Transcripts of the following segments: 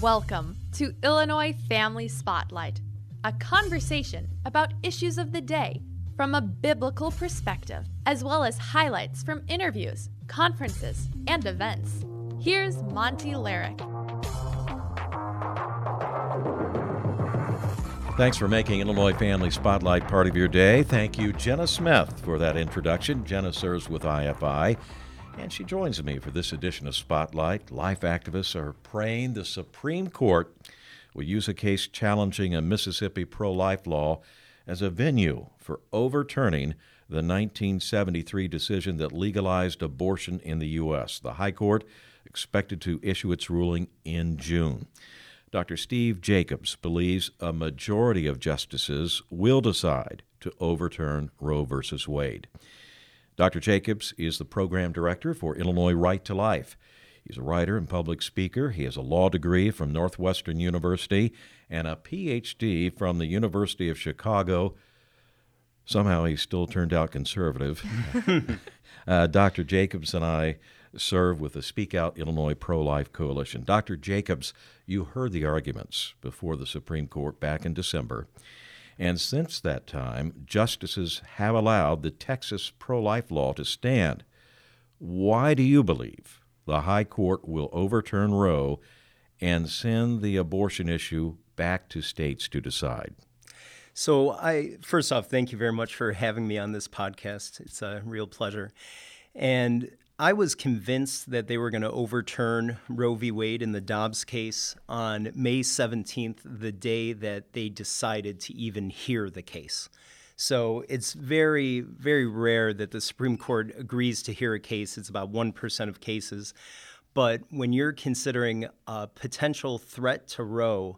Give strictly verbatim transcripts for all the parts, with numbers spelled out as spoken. Welcome to Illinois Family Spotlight, a conversation about issues of the day from a biblical perspective, as well as highlights from interviews, conferences, and events. Here's Monty Larrick. Thanks for making Illinois Family Spotlight part of your day. Thank you, Jenna Smith, for that introduction. Jenna serves with I F I, and she joins me for this edition of Spotlight. Life activists are praying the Supreme Court will use a case challenging a Mississippi pro-life law as a venue for overturning the nineteen seventy-three decision that legalized abortion in the U S. The High Court expected to issue its ruling in June. Doctor Steve Jacobs believes a majority of justices will decide to overturn Roe v. Wade. Doctor Jacobs is the program director for Illinois Right to Life. He's a writer and public speaker. He has a law degree from Northwestern University and a P H D from the University of Chicago. Somehow he still turned out conservative. uh, Doctor Jacobs and I serve with the Speak Out Illinois Pro-Life Coalition. Doctor Jacobs, you heard the arguments before the Supreme Court back in December, and since that time, justices have allowed the Texas pro-life law to stand. Why do you believe the High Court will overturn Roe and send the abortion issue back to states to decide? So, I first off, thank you very much for having me on this podcast. It's a real pleasure. And I was convinced that they were going to overturn Roe v. Wade in the Dobbs case on May seventeenth, the day that they decided to even hear the case. So it's very, very rare that the Supreme Court agrees to hear a case. It's about one percent of cases. But when you're considering a potential threat to Roe,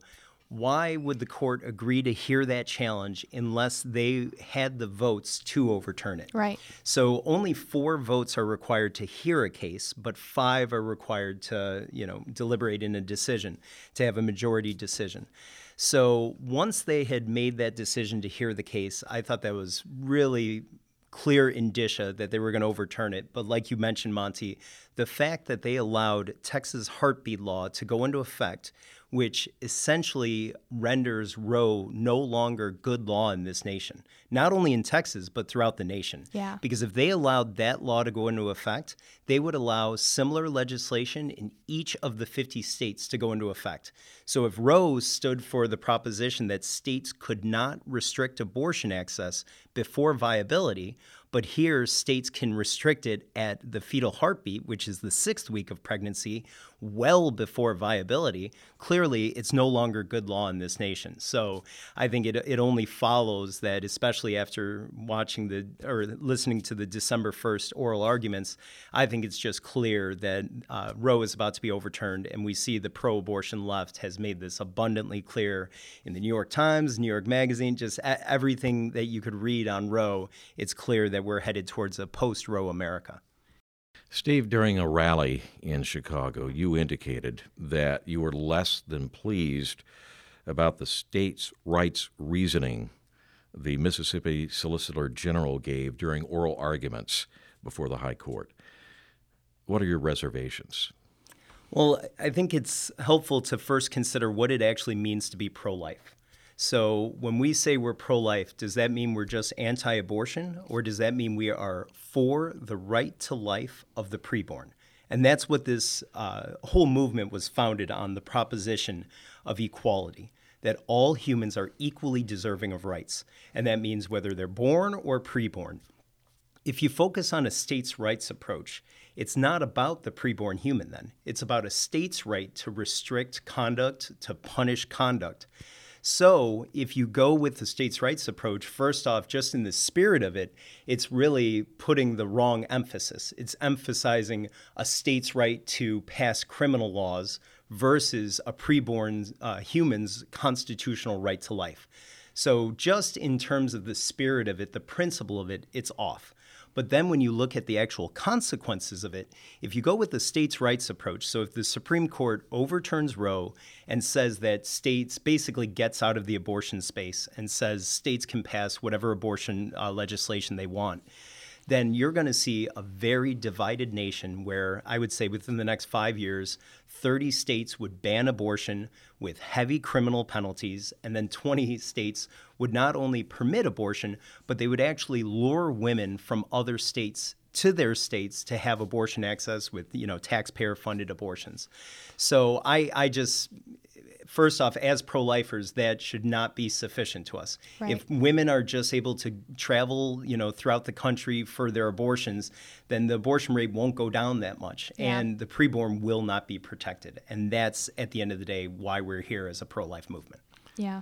why would the court agree to hear that challenge unless they had the votes to overturn it? Right. So only four votes are required to hear a case, but five are required to, you know, deliberate in a decision, to have a majority decision. So once they had made that decision to hear the case, I thought that was really clear indicia that they were going to overturn it. But like you mentioned, Monty, the fact that they allowed Texas heartbeat law to go into effect, which essentially renders Roe no longer good law in this nation, not only in Texas, but throughout the nation. Yeah. Because if they allowed that law to go into effect, they would allow similar legislation in each of the fifty states to go into effect. So if Roe stood for the proposition that states could not restrict abortion access before viability, but here, states can restrict it at the fetal heartbeat, which is the sixth week of pregnancy, well before viability. Clearly, it's no longer good law in this nation. So I think it it only follows that, especially after watching the or listening to the December first oral arguments, I think it's just clear that uh, Roe is about to be overturned, and we see the pro-abortion left has made this abundantly clear in the New York Times, New York Magazine, just a- everything that you could read on Roe. It's clear that we're headed towards a post-Roe America. Steve, during a rally in Chicago, you indicated that you were less than pleased about the states' rights reasoning the Mississippi Solicitor General gave during oral arguments before the High Court. What are your reservations? Well, I think it's helpful to first consider what it actually means to be pro-life. So when we say we're pro-life, does that mean we're just anti-abortion, or does that mean we are for the right to life of the preborn? And that's what this uh, whole movement was founded on, the proposition of equality, that all humans are equally deserving of rights. And that means whether they're born or preborn. If you focus on a state's rights approach, it's not about the preborn human then. It's about a state's right to restrict conduct, to punish conduct. So if you go with the states' rights approach, first off, just in the spirit of it, it's really putting the wrong emphasis. It's emphasizing a state's right to pass criminal laws versus a preborn uh, human's constitutional right to life. So just in terms of the spirit of it, the principle of it, it's off. But then when you look at the actual consequences of it, if you go with the states' rights approach, so if the Supreme Court overturns Roe and says that states basically gets out of the abortion space and says states can pass whatever abortion uh, legislation they want, then you're going to see a very divided nation where I would say within the next five years, thirty states would ban abortion with heavy criminal penalties, and then twenty states would not only permit abortion, but they would actually lure women from other states to their states to have abortion access with, you know, taxpayer-funded abortions. So I, I just... First off, as pro-lifers, that should not be sufficient to us. Right. If women are just able to travel, you know, throughout the country for their abortions, then the abortion rate won't go down that much, yeah. and the preborn will not be protected. And that's, at the end of the day, why we're here as a pro-life movement. Yeah.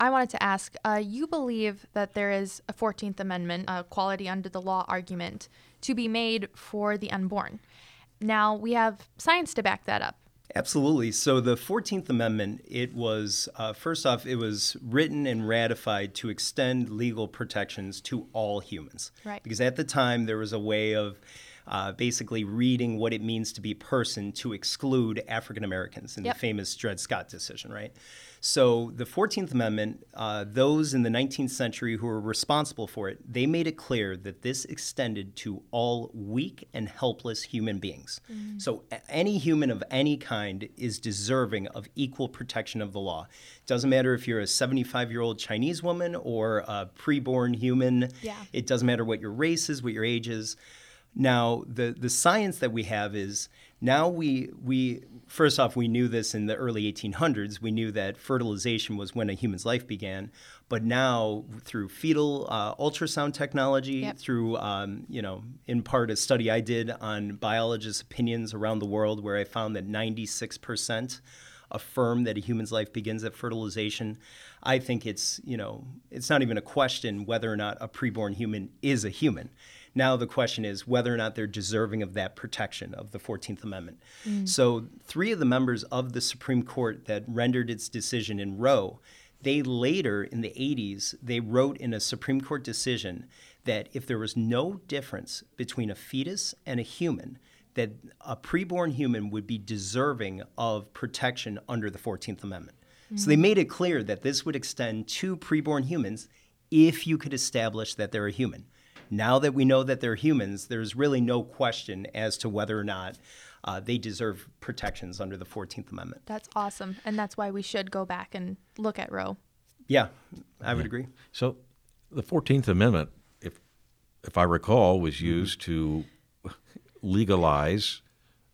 I wanted to ask, uh, you believe that there is a fourteenth Amendment, a equality under the law argument, to be made for the unborn. Now, we have science to back that up. Absolutely. So the fourteenth Amendment, it was, uh, first off, it was written and ratified to extend legal protections to all humans. Right. Because at the time, there was a way of uh, basically reading what it means to be person to exclude African Americans in yep. the famous Dred Scott decision, right? So the fourteenth Amendment, uh, those in the nineteenth century who were responsible for it, they made it clear that this extended to all weak and helpless human beings. Mm. So any human of any kind is deserving of equal protection of the law. It doesn't matter if you're a seventy-five-year-old Chinese woman or a preborn human. Yeah. It doesn't matter what your race is, what your age is. Now, the, the science that we have is now we we first off, we knew this in the early eighteen hundreds. We knew that fertilization was when a human's life began. But now through fetal uh, ultrasound technology, yep. through, um, you know, in part a study I did on biologists' opinions around the world where I found that ninety-six percent affirm that a human's life begins at fertilization. I think it's, you know, it's not even a question whether or not a preborn human is a human. Now the question is whether or not they're deserving of that protection of the fourteenth Amendment. Mm. So three of the members of the Supreme Court that rendered its decision in Roe, they later in the eighties, they wrote in a Supreme Court decision that if there was no difference between a fetus and a human, that a preborn human would be deserving of protection under the fourteenth Amendment. Mm. So they made it clear that this would extend to preborn humans if you could establish that they're a human. Now that we know that they're humans, there's really no question as to whether or not uh, they deserve protections under the fourteenth Amendment. That's awesome. And that's why we should go back and look at Roe. Yeah, I would yeah. agree. So the fourteenth Amendment, if if I recall, was used mm-hmm. to legalize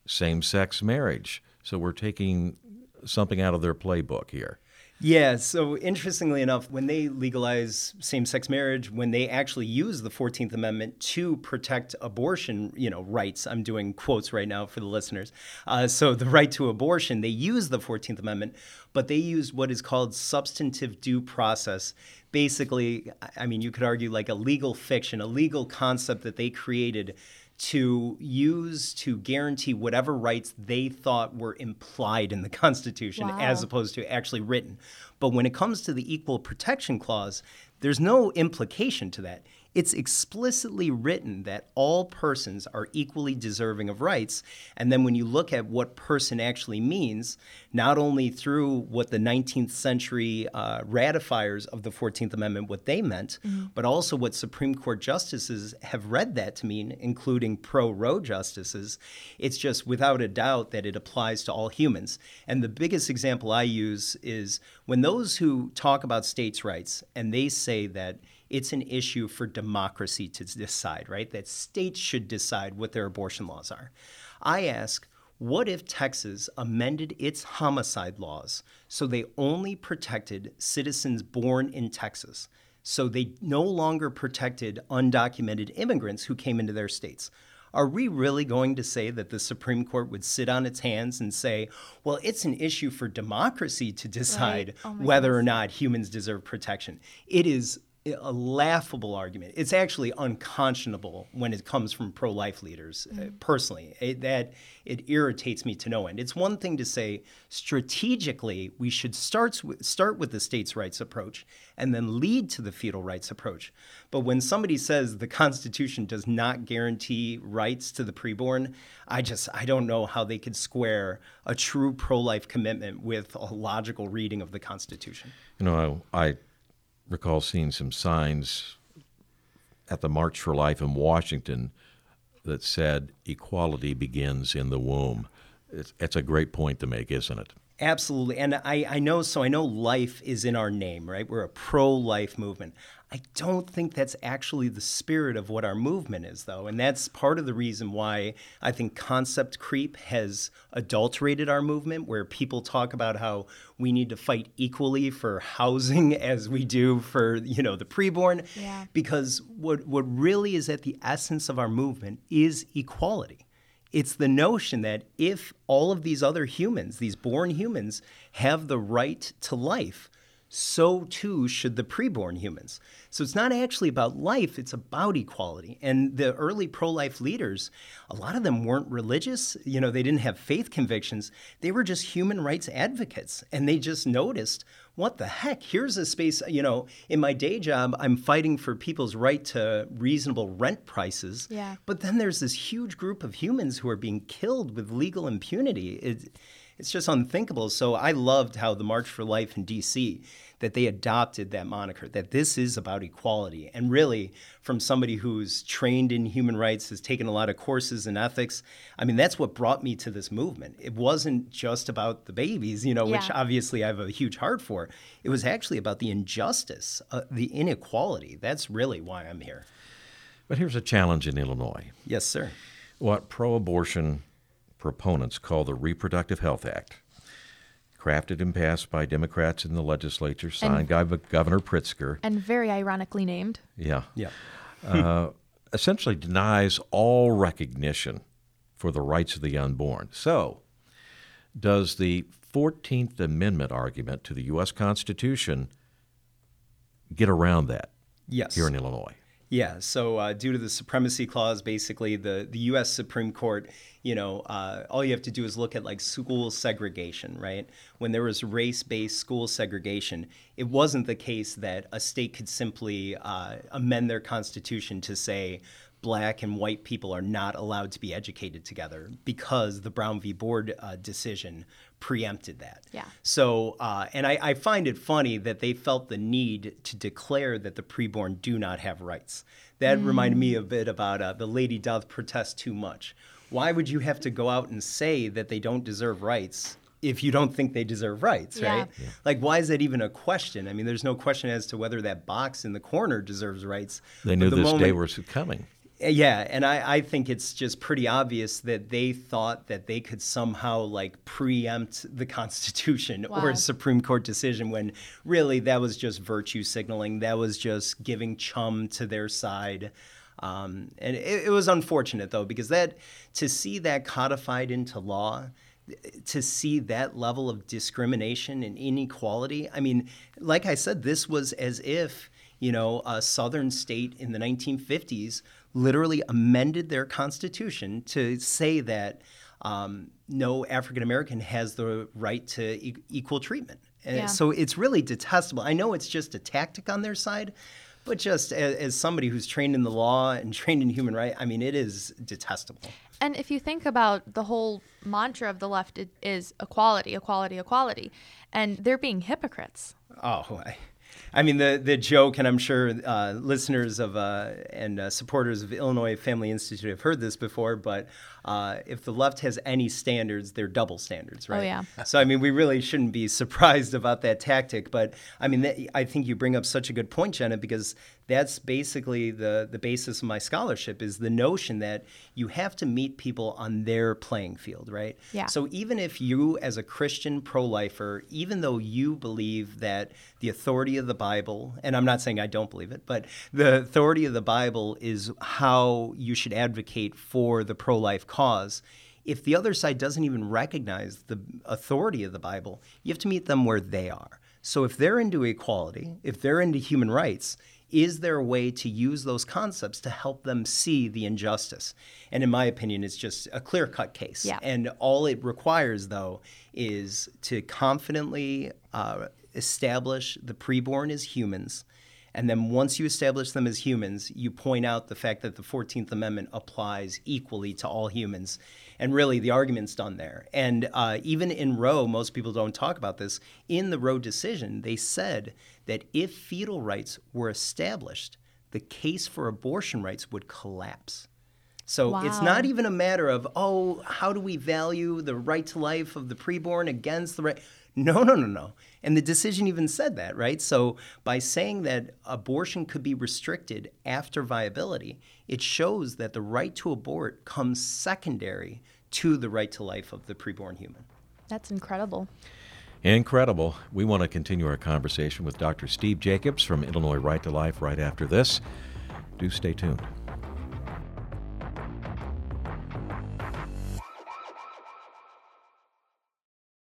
same-sex marriage. So we're taking something out of their playbook here. Yeah, so interestingly enough, when they legalize same-sex marriage, when they actually use the fourteenth Amendment to protect abortion, you know, rights, I'm doing quotes right now for the listeners, uh, so the right to abortion, they use the fourteenth Amendment, but they use what is called substantive due process. Basically, I mean, you could argue like a legal fiction, a legal concept that they created to use to guarantee whatever rights they thought were implied in the Constitution wow. as opposed to actually written. But when it comes to the Equal Protection Clause, there's no implication to that. It's explicitly written that all persons are equally deserving of rights. And then when you look at what person actually means, not only through what the nineteenth century uh, ratifiers of the fourteenth Amendment, what they meant, mm-hmm. but also what Supreme Court justices have read that to mean, including pro-Roe justices, it's just without a doubt that it applies to all humans. And the biggest example I use is when those who talk about states' rights and they say that it's an issue for democracy to decide, right? That states should decide what their abortion laws are. I ask, what if Texas amended its homicide laws so they only protected citizens born in Texas? So they no longer protected undocumented immigrants who came into their states. Are we really going to say that the Supreme Court would sit on its hands and say, well, it's an issue for democracy to decide right. oh my whether goodness. or not humans deserve protection? It is a laughable argument. It's actually unconscionable when it comes from pro-life leaders, mm. uh, personally. It, that it irritates me to no end. It's one thing to say, strategically, we should start with, start with the states' rights approach and then lead to the fetal rights approach. But when somebody says the Constitution does not guarantee rights to the preborn, I just, I don't know how they could square a true pro-life commitment with a logical reading of the Constitution. You know, I... I recall seeing some signs at the March for Life in Washington that said equality begins in the womb. It's, it's a great point to make, isn't it? Absolutely. And I, I know, so I know life is in our name, right? We're a pro-life movement. I don't think that's actually the spirit of what our movement is, though. And that's part of the reason why I think concept creep has adulterated our movement, where people talk about how we need to fight equally for housing as we do for, you know, the preborn. Yeah. Because what, what really is at the essence of our movement is equality. It's the notion that if all of these other humans, these born humans, have the right to life, so too should the preborn humans. So it's not actually about life, it's about equality. And the early pro-life leaders, a lot of them weren't religious, you know, they didn't have faith convictions, they were just human rights advocates. And they just noticed, what the heck, here's a space, you know, in my day job, I'm fighting for people's right to reasonable rent prices. Yeah. But then there's this huge group of humans who are being killed with legal impunity. It, It's just unthinkable. So I loved how the March for Life in D C, that they adopted that moniker, that this is about equality. And really, from somebody who's trained in human rights, has taken a lot of courses in ethics, I mean, that's what brought me to this movement. It wasn't just about the babies, you know, yeah. which obviously I have a huge heart for. It was actually about the injustice, uh, the inequality. That's really why I'm here. But here's a challenge in Illinois. Yes, sir. What pro-abortion proponents call the Reproductive Health Act, crafted and passed by Democrats in the legislature, signed by Governor Pritzker. And very ironically named. Yeah. Yeah. uh, essentially denies all recognition for the rights of the unborn. So does the fourteenth Amendment argument to the U S Constitution get around that? Yes. Here in Illinois? Yeah, so uh, due to the Supremacy Clause, basically, the, the U S Supreme Court, you know, uh, all you have to do is look at, like, school segregation, right? When there was race-based school segregation, it wasn't the case that a state could simply uh, amend their constitution to say black and white people are not allowed to be educated together because the Brown v. Board uh, decision preempted that. Yeah. So, uh, and I, I find it funny that they felt the need to declare that the preborn do not have rights. That mm. reminded me a bit about uh, the lady doth protest too much. Why would you have to go out and say that they don't deserve rights if you don't think they deserve rights, yeah. right? Yeah. Like, why is that even a question? I mean, there's no question as to whether that box in the corner deserves rights. They knew the this moment, day was coming. Yeah, and I, I think it's just pretty obvious that they thought that they could somehow, like, preempt the Constitution wow. or a Supreme Court decision, when really that was just virtue signaling. That was just giving chum to their side. Um, and it, it was unfortunate, though, because that to see that codified into law, to see that level of discrimination and inequality, I mean, like I said, this was as if, you know, a southern state in the nineteen fifties literally amended their constitution to say that um, no African American has the right to e- equal treatment. And yeah. so it's really detestable. I know it's just a tactic on their side, but just as, as somebody who's trained in the law and trained in human rights, I mean, it is detestable. And if you think about the whole mantra of the left, it is equality, equality, equality. And they're being hypocrites. Oh, I... I mean, the, the joke, and I'm sure uh, listeners of uh, and uh, supporters of Illinois Family Institute have heard this before, but uh, if the left has any standards, they're double standards, right? Oh, yeah. So, I mean, we really shouldn't be surprised about that tactic. But, I mean, that, I think you bring up such a good point, Jenna, because that's basically the, the basis of my scholarship is the notion that you have to meet people on their playing field, right? Yeah. So even if you, as a Christian pro-lifer, even though you believe that the authority of the Bible, and I'm not saying I don't believe it, but the authority of the Bible is how you should advocate for the pro-life cause. If the other side doesn't even recognize the authority of the Bible, you have to meet them where they are. So if they're into equality, if they're into human rights, is there a way to use those concepts to help them see the injustice? And in my opinion, it's just a clear-cut case. Yeah. And all it requires, though, is to confidently uh, establish the preborn as humans. And then once you establish them as humans, you point out the fact that the fourteenth Amendment applies equally to all humans. And really, the argument's done there. And uh, even in Roe, most people don't talk about this. In the Roe decision, they said that if fetal rights were established, the case for abortion rights would collapse. So wow. It's not even a matter of, oh, how do we value the right to life of the preborn against the right? No, no, no, no. And the decision even said that, right? So by saying that abortion could be restricted after viability, it shows that the right to abort comes secondary to the right to life of the preborn human. That's incredible. Incredible. We want to continue our conversation with Doctor Steve Jacobs from Illinois Right to Life right after this. Do stay tuned.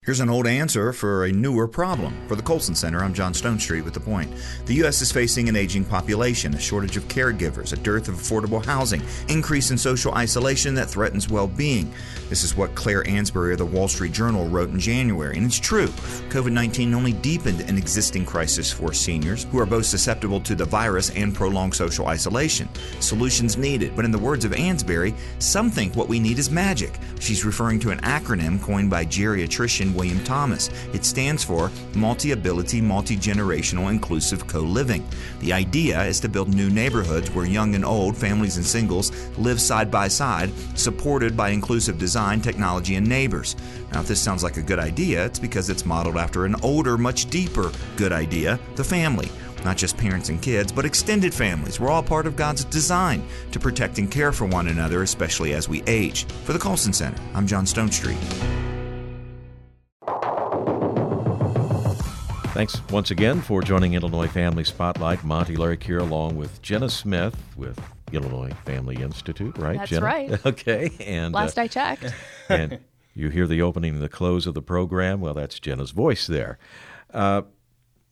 Here's an old answer for a newer problem. For the Colson Center, I'm John Stonestreet with The Point. The U S is facing an aging population, a shortage of caregivers, a dearth of affordable housing, increase in social isolation that threatens well-being. This is what Claire Ansberry of the Wall Street Journal wrote in January, and it's true. covid nineteen only deepened an existing crisis for seniors who are both susceptible to the virus and prolonged social isolation. Solutions needed, but in the words of Ansberry, some think what we need is magic. She's referring to an acronym coined by geriatrician William Thomas. It stands for Multi-Ability, Multi-Generational, Inclusive Co-Living. The idea is to build new neighborhoods where young and old, families and singles live side by side, supported by inclusive design, technology, and neighbors. Now, if this sounds like a good idea, it's because it's modeled after an older, much deeper good idea, the family. Not just parents and kids, but extended families. We're all part of God's design to protect and care for one another, especially as we age. For the Colson Center, I'm John Stonestreet. Thanks once again for joining Illinois Family Spotlight. Monty Larrick here along with Jenna Smith with Illinois Family Institute, right, That's Jenna? That's right. Okay. And Last uh, I checked. And you hear the opening and the close of the program. Well, that's Jenna's voice there. Uh,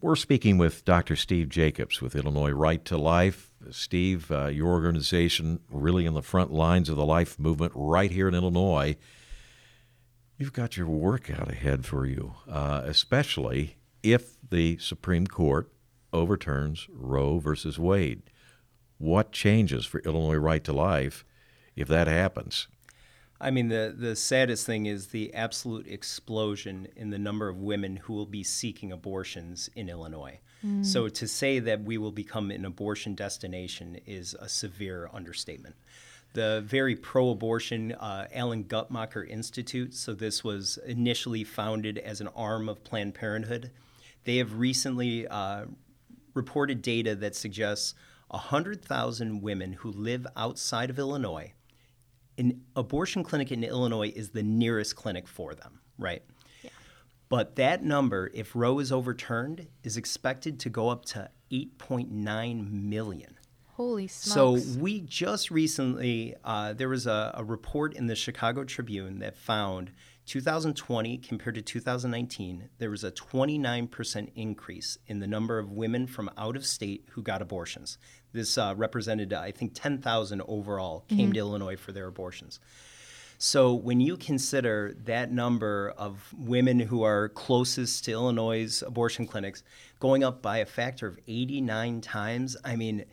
we're speaking with Doctor Steve Jacobs with Illinois Right to Life. Steve, uh, your organization really in the front lines of the life movement right here in Illinois. You've got your work out ahead for you, uh, especially if the Supreme Court overturns Roe versus Wade. What changes for Illinois Right to Life if that happens? I mean, the, the saddest thing is the absolute explosion in the number of women who will be seeking abortions in Illinois. Mm. So to say that we will become an abortion destination is a severe understatement. The very pro-abortion uh, Alan Guttmacher Institute, so this was initially founded as an arm of Planned Parenthood. They have recently uh, reported data that suggests one hundred thousand women who live outside of Illinois. An abortion clinic in Illinois is the nearest clinic for them, right? Yeah. But that number, if Roe is overturned, is expected to go up to eight point nine million. Holy smokes. So we just recently, uh, there was a, a report in the Chicago Tribune that found two thousand twenty compared to two thousand nineteen, there was a twenty-nine percent increase in the number of women from out of state who got abortions. This uh, represented, I think, ten thousand overall came mm-hmm. to Illinois for their abortions. So when you consider that number of women who are closest to Illinois' abortion clinics going up by a factor of eighty-nine times, I mean,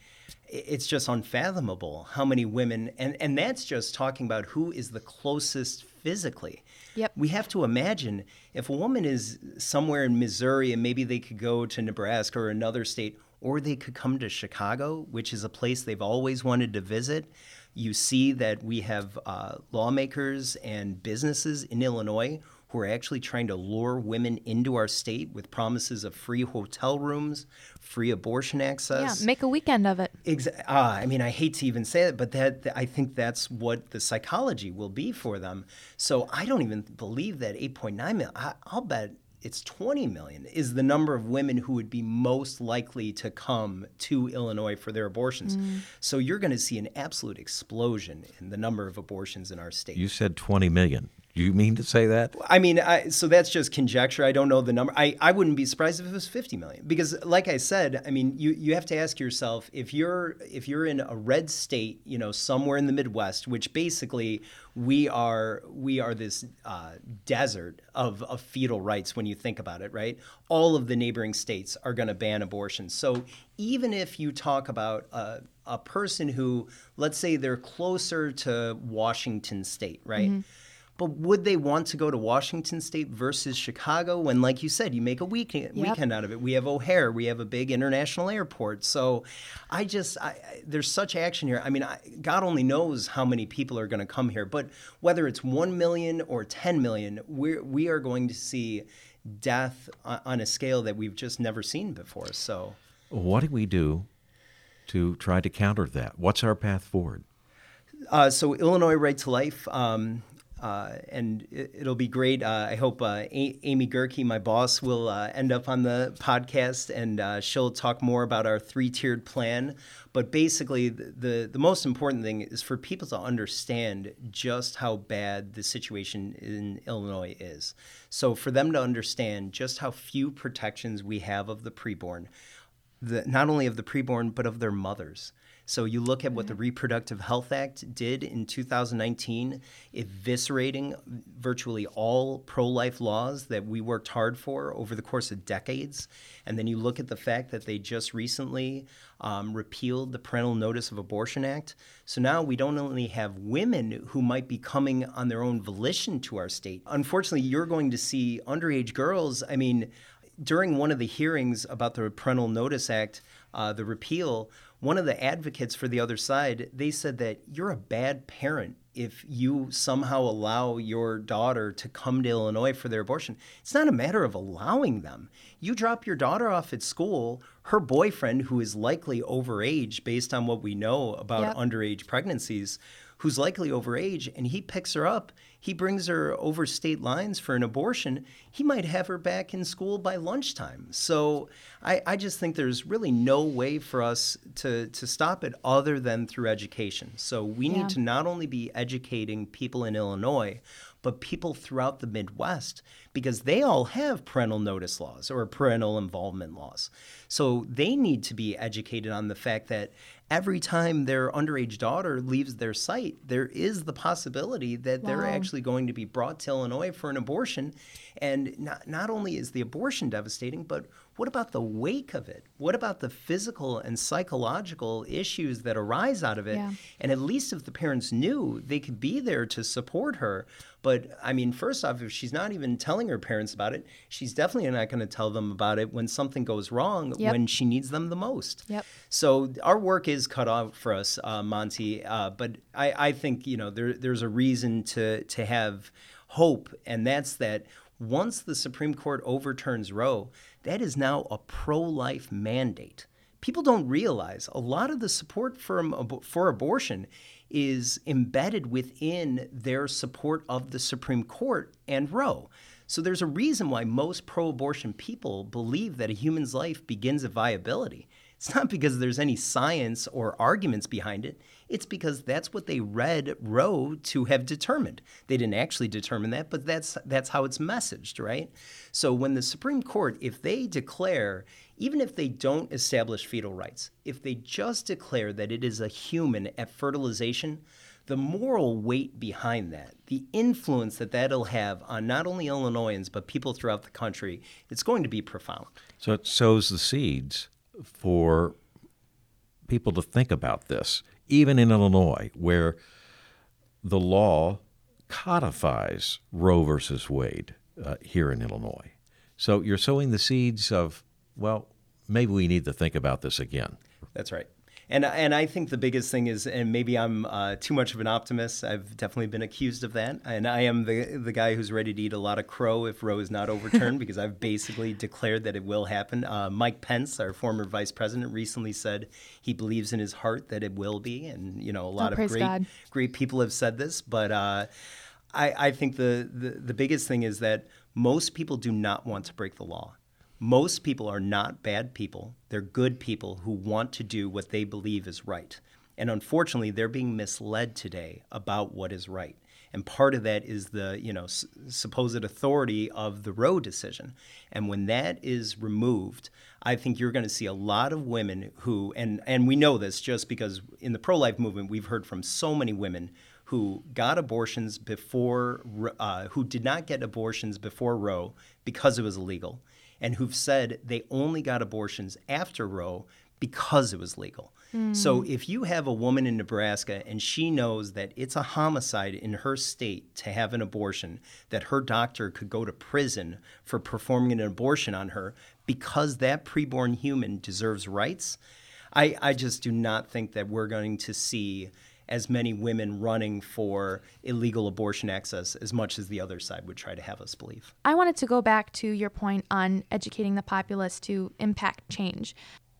it's just unfathomable how many women, and, and that's just talking about who is the closest physically. Yep. We have to imagine if a woman is somewhere in Missouri and maybe they could go to Nebraska or another state, or they could come to Chicago, which is a place they've always wanted to visit. You see that we have uh, lawmakers and businesses in Illinois who are actually trying to lure women into our state with promises of free hotel rooms, free abortion access. Yeah, make a weekend of it. Exa- ah, I mean, I hate to even say it, but that I think that's what the psychology will be for them. So I don't even believe that eight point nine million. I, I'll bet it's twenty million is the number of women who would be most likely to come to Illinois for their abortions. Mm. So you're going to see an absolute explosion in the number of abortions in our state. You said twenty million. Do you mean to say that? I mean, I, so that's just conjecture. I don't know the number. I, I wouldn't be surprised if it was fifty million because, like I said, I mean, you, you have to ask yourself, if you're if you're in a red state, you know, somewhere in the Midwest, which basically we are we are this uh, desert of, of fetal rights when you think about it, right? All of the neighboring states are going to ban abortion. So even if you talk about uh, a person who, let's say, they're closer to Washington State, right? Mm-hmm. But would they want to go to Washington State versus Chicago when, like you said, you make a weekend yep. weekend out of it? We have O'Hare. We have a big international airport. So I just I, I, there's such action here. I mean, I, God only knows how many people are going to come here. But whether it's one million or ten million, we we are going to see death on a scale that we've just never seen before. So what do we do to try to counter that? What's our path forward? Uh, so Illinois Right to Life. Um, Uh, and it, it'll be great. Uh, I hope uh, a- Amy Gerke, my boss, will uh, end up on the podcast, and uh, she'll talk more about our three-tiered plan. But basically, the, the, the most important thing is for people to understand just how bad the situation in Illinois is. So for them to understand just how few protections we have of the preborn, the, not only of the preborn, but of their mothers. So you look at what the Reproductive Health Act did in two thousand nineteen, eviscerating virtually all pro-life laws that we worked hard for over the course of decades. And then you look at the fact that they just recently um, repealed the Parental Notice of Abortion Act. So now we don't only have women who might be coming on their own volition to our state. Unfortunately, you're going to see underage girls. I mean, during one of the hearings about the Parental Notice Act, uh, the repeal, one of the advocates for the other side, they said that you're a bad parent if you somehow allow your daughter to come to Illinois for their abortion. It's not a matter of allowing them. You drop your daughter off at school, her boyfriend, who is likely overage based on what we know about yep. underage pregnancies, who's likely overage, and he picks her up, he brings her over state lines for an abortion, he might have her back in school by lunchtime. So I, I just think there's really no way for us to, to stop it other than through education. So we yeah. need to not only be educating people in Illinois, but people throughout the Midwest, because they all have parental notice laws or parental involvement laws. So they need to be educated on the fact that every time their underage daughter leaves their site, there is the possibility that wow. they're actually going to be brought to Illinois for an abortion. And not, not only is the abortion devastating, but what about the wake of it? What about the physical and psychological issues that arise out of it? Yeah. And at least if the parents knew, they could be there to support her. But, I mean, first off, if she's not even telling her parents about it, she's definitely not going to tell them about it when something goes wrong, yep. when she needs them the most. Yep. So our work is cut off for us, uh, Monty. Uh, but I, I think, you know, there, there's a reason to, to have hope, and that's that once the Supreme Court overturns Roe, that is now a pro-life mandate. People don't realize a lot of the support for, for abortion is embedded within their support of the Supreme Court and Roe. So there's a reason why most pro-abortion people believe that a human's life begins at viability. It's not because there's any science or arguments behind it. It's because that's what they read Roe to have determined. They didn't actually determine that, but that's that's how it's messaged, right? So when the Supreme Court, if they declare, even if they don't establish fetal rights, if they just declare that it is a human at fertilization, the moral weight behind that, the influence that that'll have on not only Illinoisans, but people throughout the country, it's going to be profound. So it sows the seeds for people to think about this, even in Illinois, where the law codifies Roe versus Wade uh, here in Illinois. So you're sowing the seeds of, well, maybe we need to think about this again. That's right. And and I think the biggest thing is, and maybe I'm uh, too much of an optimist. I've definitely been accused of that. And I am the the guy who's ready to eat a lot of crow if Roe is not overturned, because I've basically declared that it will happen. Uh, Mike Pence, our former vice president, recently said he believes in his heart that it will be. And, you know, a lot oh, of great God. great people have said this. But uh, I, I think the, the, the biggest thing is that most people do not want to break the law. Most people are not bad people. They're good people who want to do what they believe is right. And unfortunately, they're being misled today about what is right. And part of that is the, you know, s- supposed authority of the Roe decision. And when that is removed, I think you're going to see a lot of women who, and, and we know this just because in the pro-life movement, we've heard from so many women who got abortions before, uh, who did not get abortions before Roe because it was illegal, and who've said they only got abortions after Roe because it was legal. Mm. So if you have a woman in Nebraska and she knows that it's a homicide in her state to have an abortion, that her doctor could go to prison for performing an abortion on her because that preborn human deserves rights, I, I just do not think that we're going to see as many women running for illegal abortion access as much as the other side would try to have us believe. I wanted to go back to your point on educating the populace to impact change.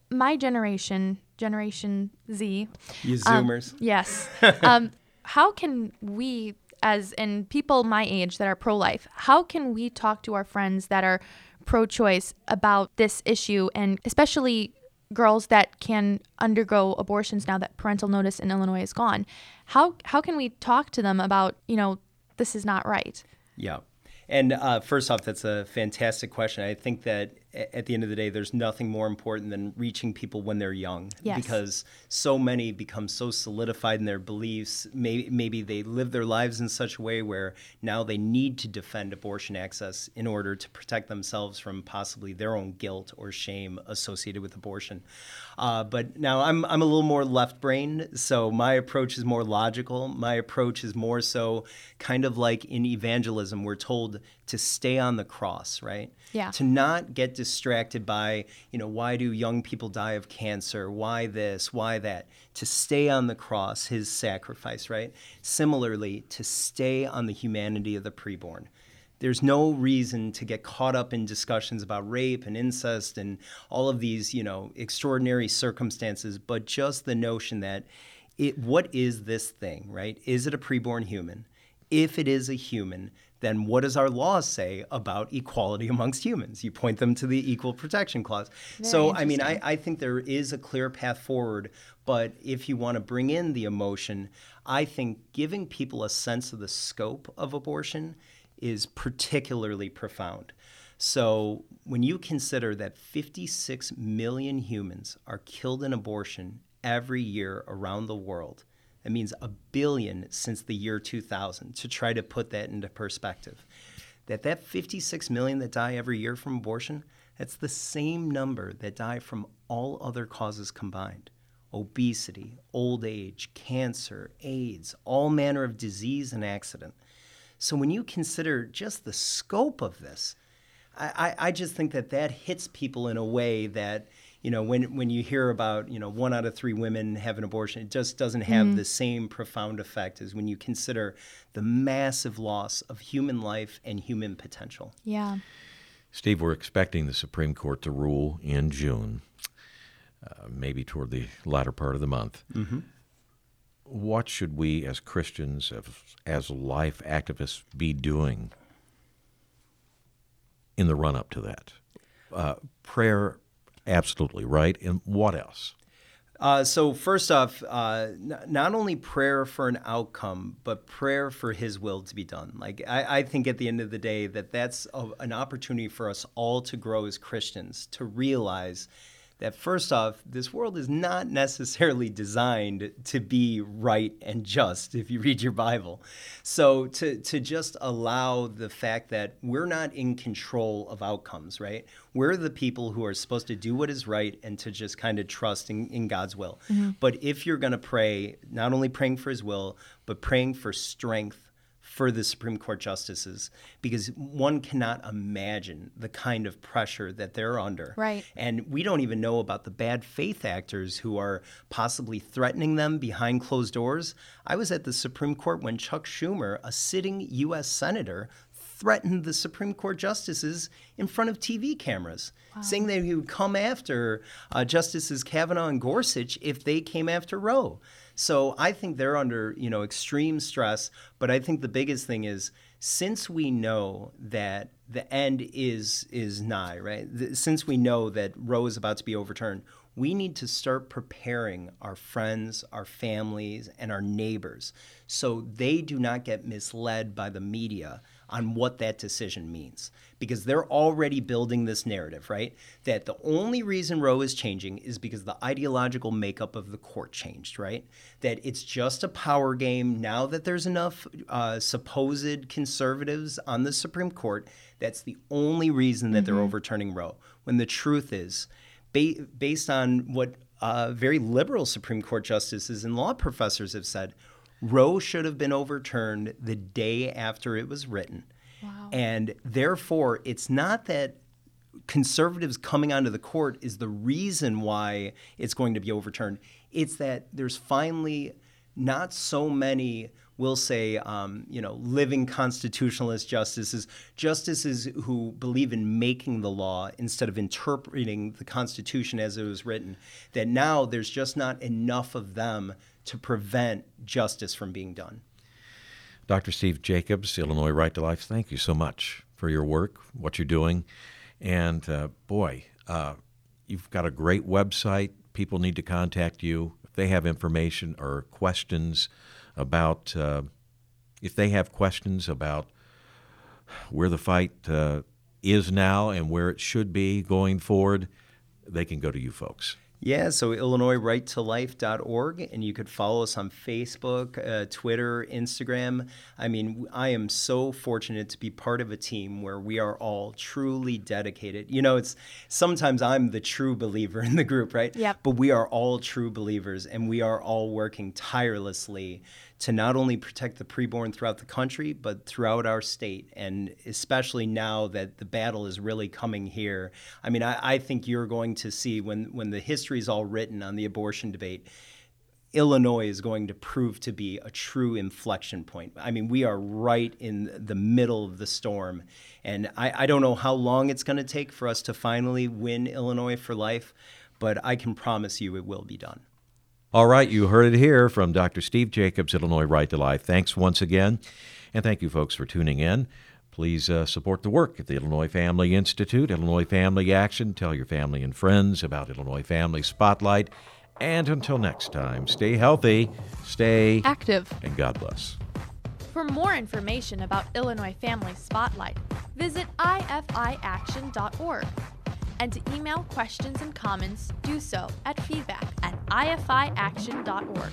My generation, Generation Z. You Zoomers. Um, yes. um, how can we, as in people my age that are pro-life, how can we talk to our friends that are pro-choice about this issue, and especially girls that can undergo abortions now that parental notice in Illinois is gone? How how can we talk to them about, you know, this is not right? Yeah. And uh, first off, that's a fantastic question. I think that at the end of the day, there's nothing more important than reaching people when they're young. Yes. Because so many become so solidified in their beliefs. Maybe, maybe they live their lives in such a way where now they need to defend abortion access in order to protect themselves from possibly their own guilt or shame associated with abortion. Uh, but now I'm, I'm a little more left-brained, so my approach is more logical. My approach is more so kind of like in evangelism, we're told to stay on the cross, right? Yeah. To not get distracted by, you know, why do young people die of cancer? Why this? Why that? To stay on the cross, his sacrifice, right? Similarly, to stay on the humanity of the preborn. There's no reason to get caught up in discussions about rape and incest and all of these, you know, extraordinary circumstances, but just the notion that it, what is this thing, right? Is it a preborn human? If it is a human, then what does our laws say about equality amongst humans? You point them to the Equal Protection Clause. Very so, I mean, I, I think there is a clear path forward, but if you want to bring in the emotion, I think giving people a sense of the scope of abortion is particularly profound. So when you consider that fifty-six million humans are killed in abortion every year around the world, that means a billion since the year two thousand, to try to put that into perspective. That that fifty-six million that die every year from abortion, that's the same number that die from all other causes combined. Obesity, old age, cancer, AIDS, all manner of disease and accident. So when you consider just the scope of this, I, I, I just think that that hits people in a way that, you know, when, when you hear about, you know, one out of three women have an abortion, it just doesn't have mm-hmm. the same profound effect as when you consider the massive loss of human life and human potential. Yeah. Steve, we're expecting the Supreme Court to rule in June, uh, maybe toward the latter part of the month. Mm-hmm. What should we as Christians, as life activists, be doing in the run-up to that? Uh, prayer. Absolutely right. And what else? Uh, so first off, uh, n- not only prayer for an outcome, but prayer for his will to be done. Like I, I think at the end of the day that that's a, an opportunity for us all to grow as Christians, to realize that first off, this world is not necessarily designed to be right and just, if you read your Bible. So to, to just allow the fact that we're not in control of outcomes, right? We're the people who are supposed to do what is right and to just kind of trust in, in God's will. Mm-hmm. But if you're going to pray, not only praying for his will, but praying for strength for the Supreme Court justices, because one cannot imagine the kind of pressure that they're under. Right. And we don't even know about the bad faith actors who are possibly threatening them behind closed doors. I was at the Supreme Court when Chuck Schumer, a sitting U S senator, threatened the Supreme Court justices in front of T V cameras, wow. saying that he would come after uh, Justices Kavanaugh and Gorsuch if they came after Roe. So I think they're under, you know, extreme stress, but I think the biggest thing is, since we know that the end is is nigh, right? Since we know that Roe is about to be overturned, we need to start preparing our friends, our families, and our neighbors so they do not get misled by the media on what that decision means, because they're already building this narrative, right? That the only reason Roe is changing is because the ideological makeup of the court changed, right? That it's just a power game now that there's enough uh, supposed conservatives on the Supreme Court. That's the only reason that mm-hmm. they're overturning Roe, when the truth is, ba- based on what uh, very liberal Supreme Court justices and law professors have said Roe should have been overturned the day after it was written. Wow. And therefore, it's not that conservatives coming onto the court is the reason why it's going to be overturned. It's that there's finally not so many, we'll say, um, you know, living constitutionalist justices, justices who believe in making the law instead of interpreting the Constitution as it was written, that now there's just not enough of them to prevent justice from being done. Doctor Steve Jacobs, Illinois Right to Life, thank you so much for your work, what you're doing. And uh, boy, uh, you've got a great website. People need to contact you if they have information or questions about, uh, if they have questions about where the fight uh, is now and where it should be going forward, they can go to you folks. Yeah, so Illinois Right To Life dot org, and you could follow us on Facebook, uh, Twitter, Instagram. I mean, I am so fortunate to be part of a team where we are all truly dedicated. You know, it's sometimes I'm the true believer in the group, right? Yep. But we are all true believers, and we are all working tirelessly to not only protect the preborn throughout the country, but throughout our state, and especially now that the battle is really coming here. I mean, I, I think you're going to see when, when the history is all written on the abortion debate, Illinois is going to prove to be a true inflection point. I mean, we are right in the middle of the storm, and I, I don't know how long it's going to take for us to finally win Illinois for life, but I can promise you it will be done. All right, you heard it here from Doctor Steve Jacobs, Illinois Right to Life. Thanks once again, and thank you folks for tuning in. Please uh, support the work at the Illinois Family Institute, Illinois Family Action. Tell your family and friends about Illinois Family Spotlight. And until next time, stay healthy, stay active, and God bless. For more information about Illinois Family Spotlight, visit I F I action dot org. And to email questions and comments, do so at feedback at I F I action dot org.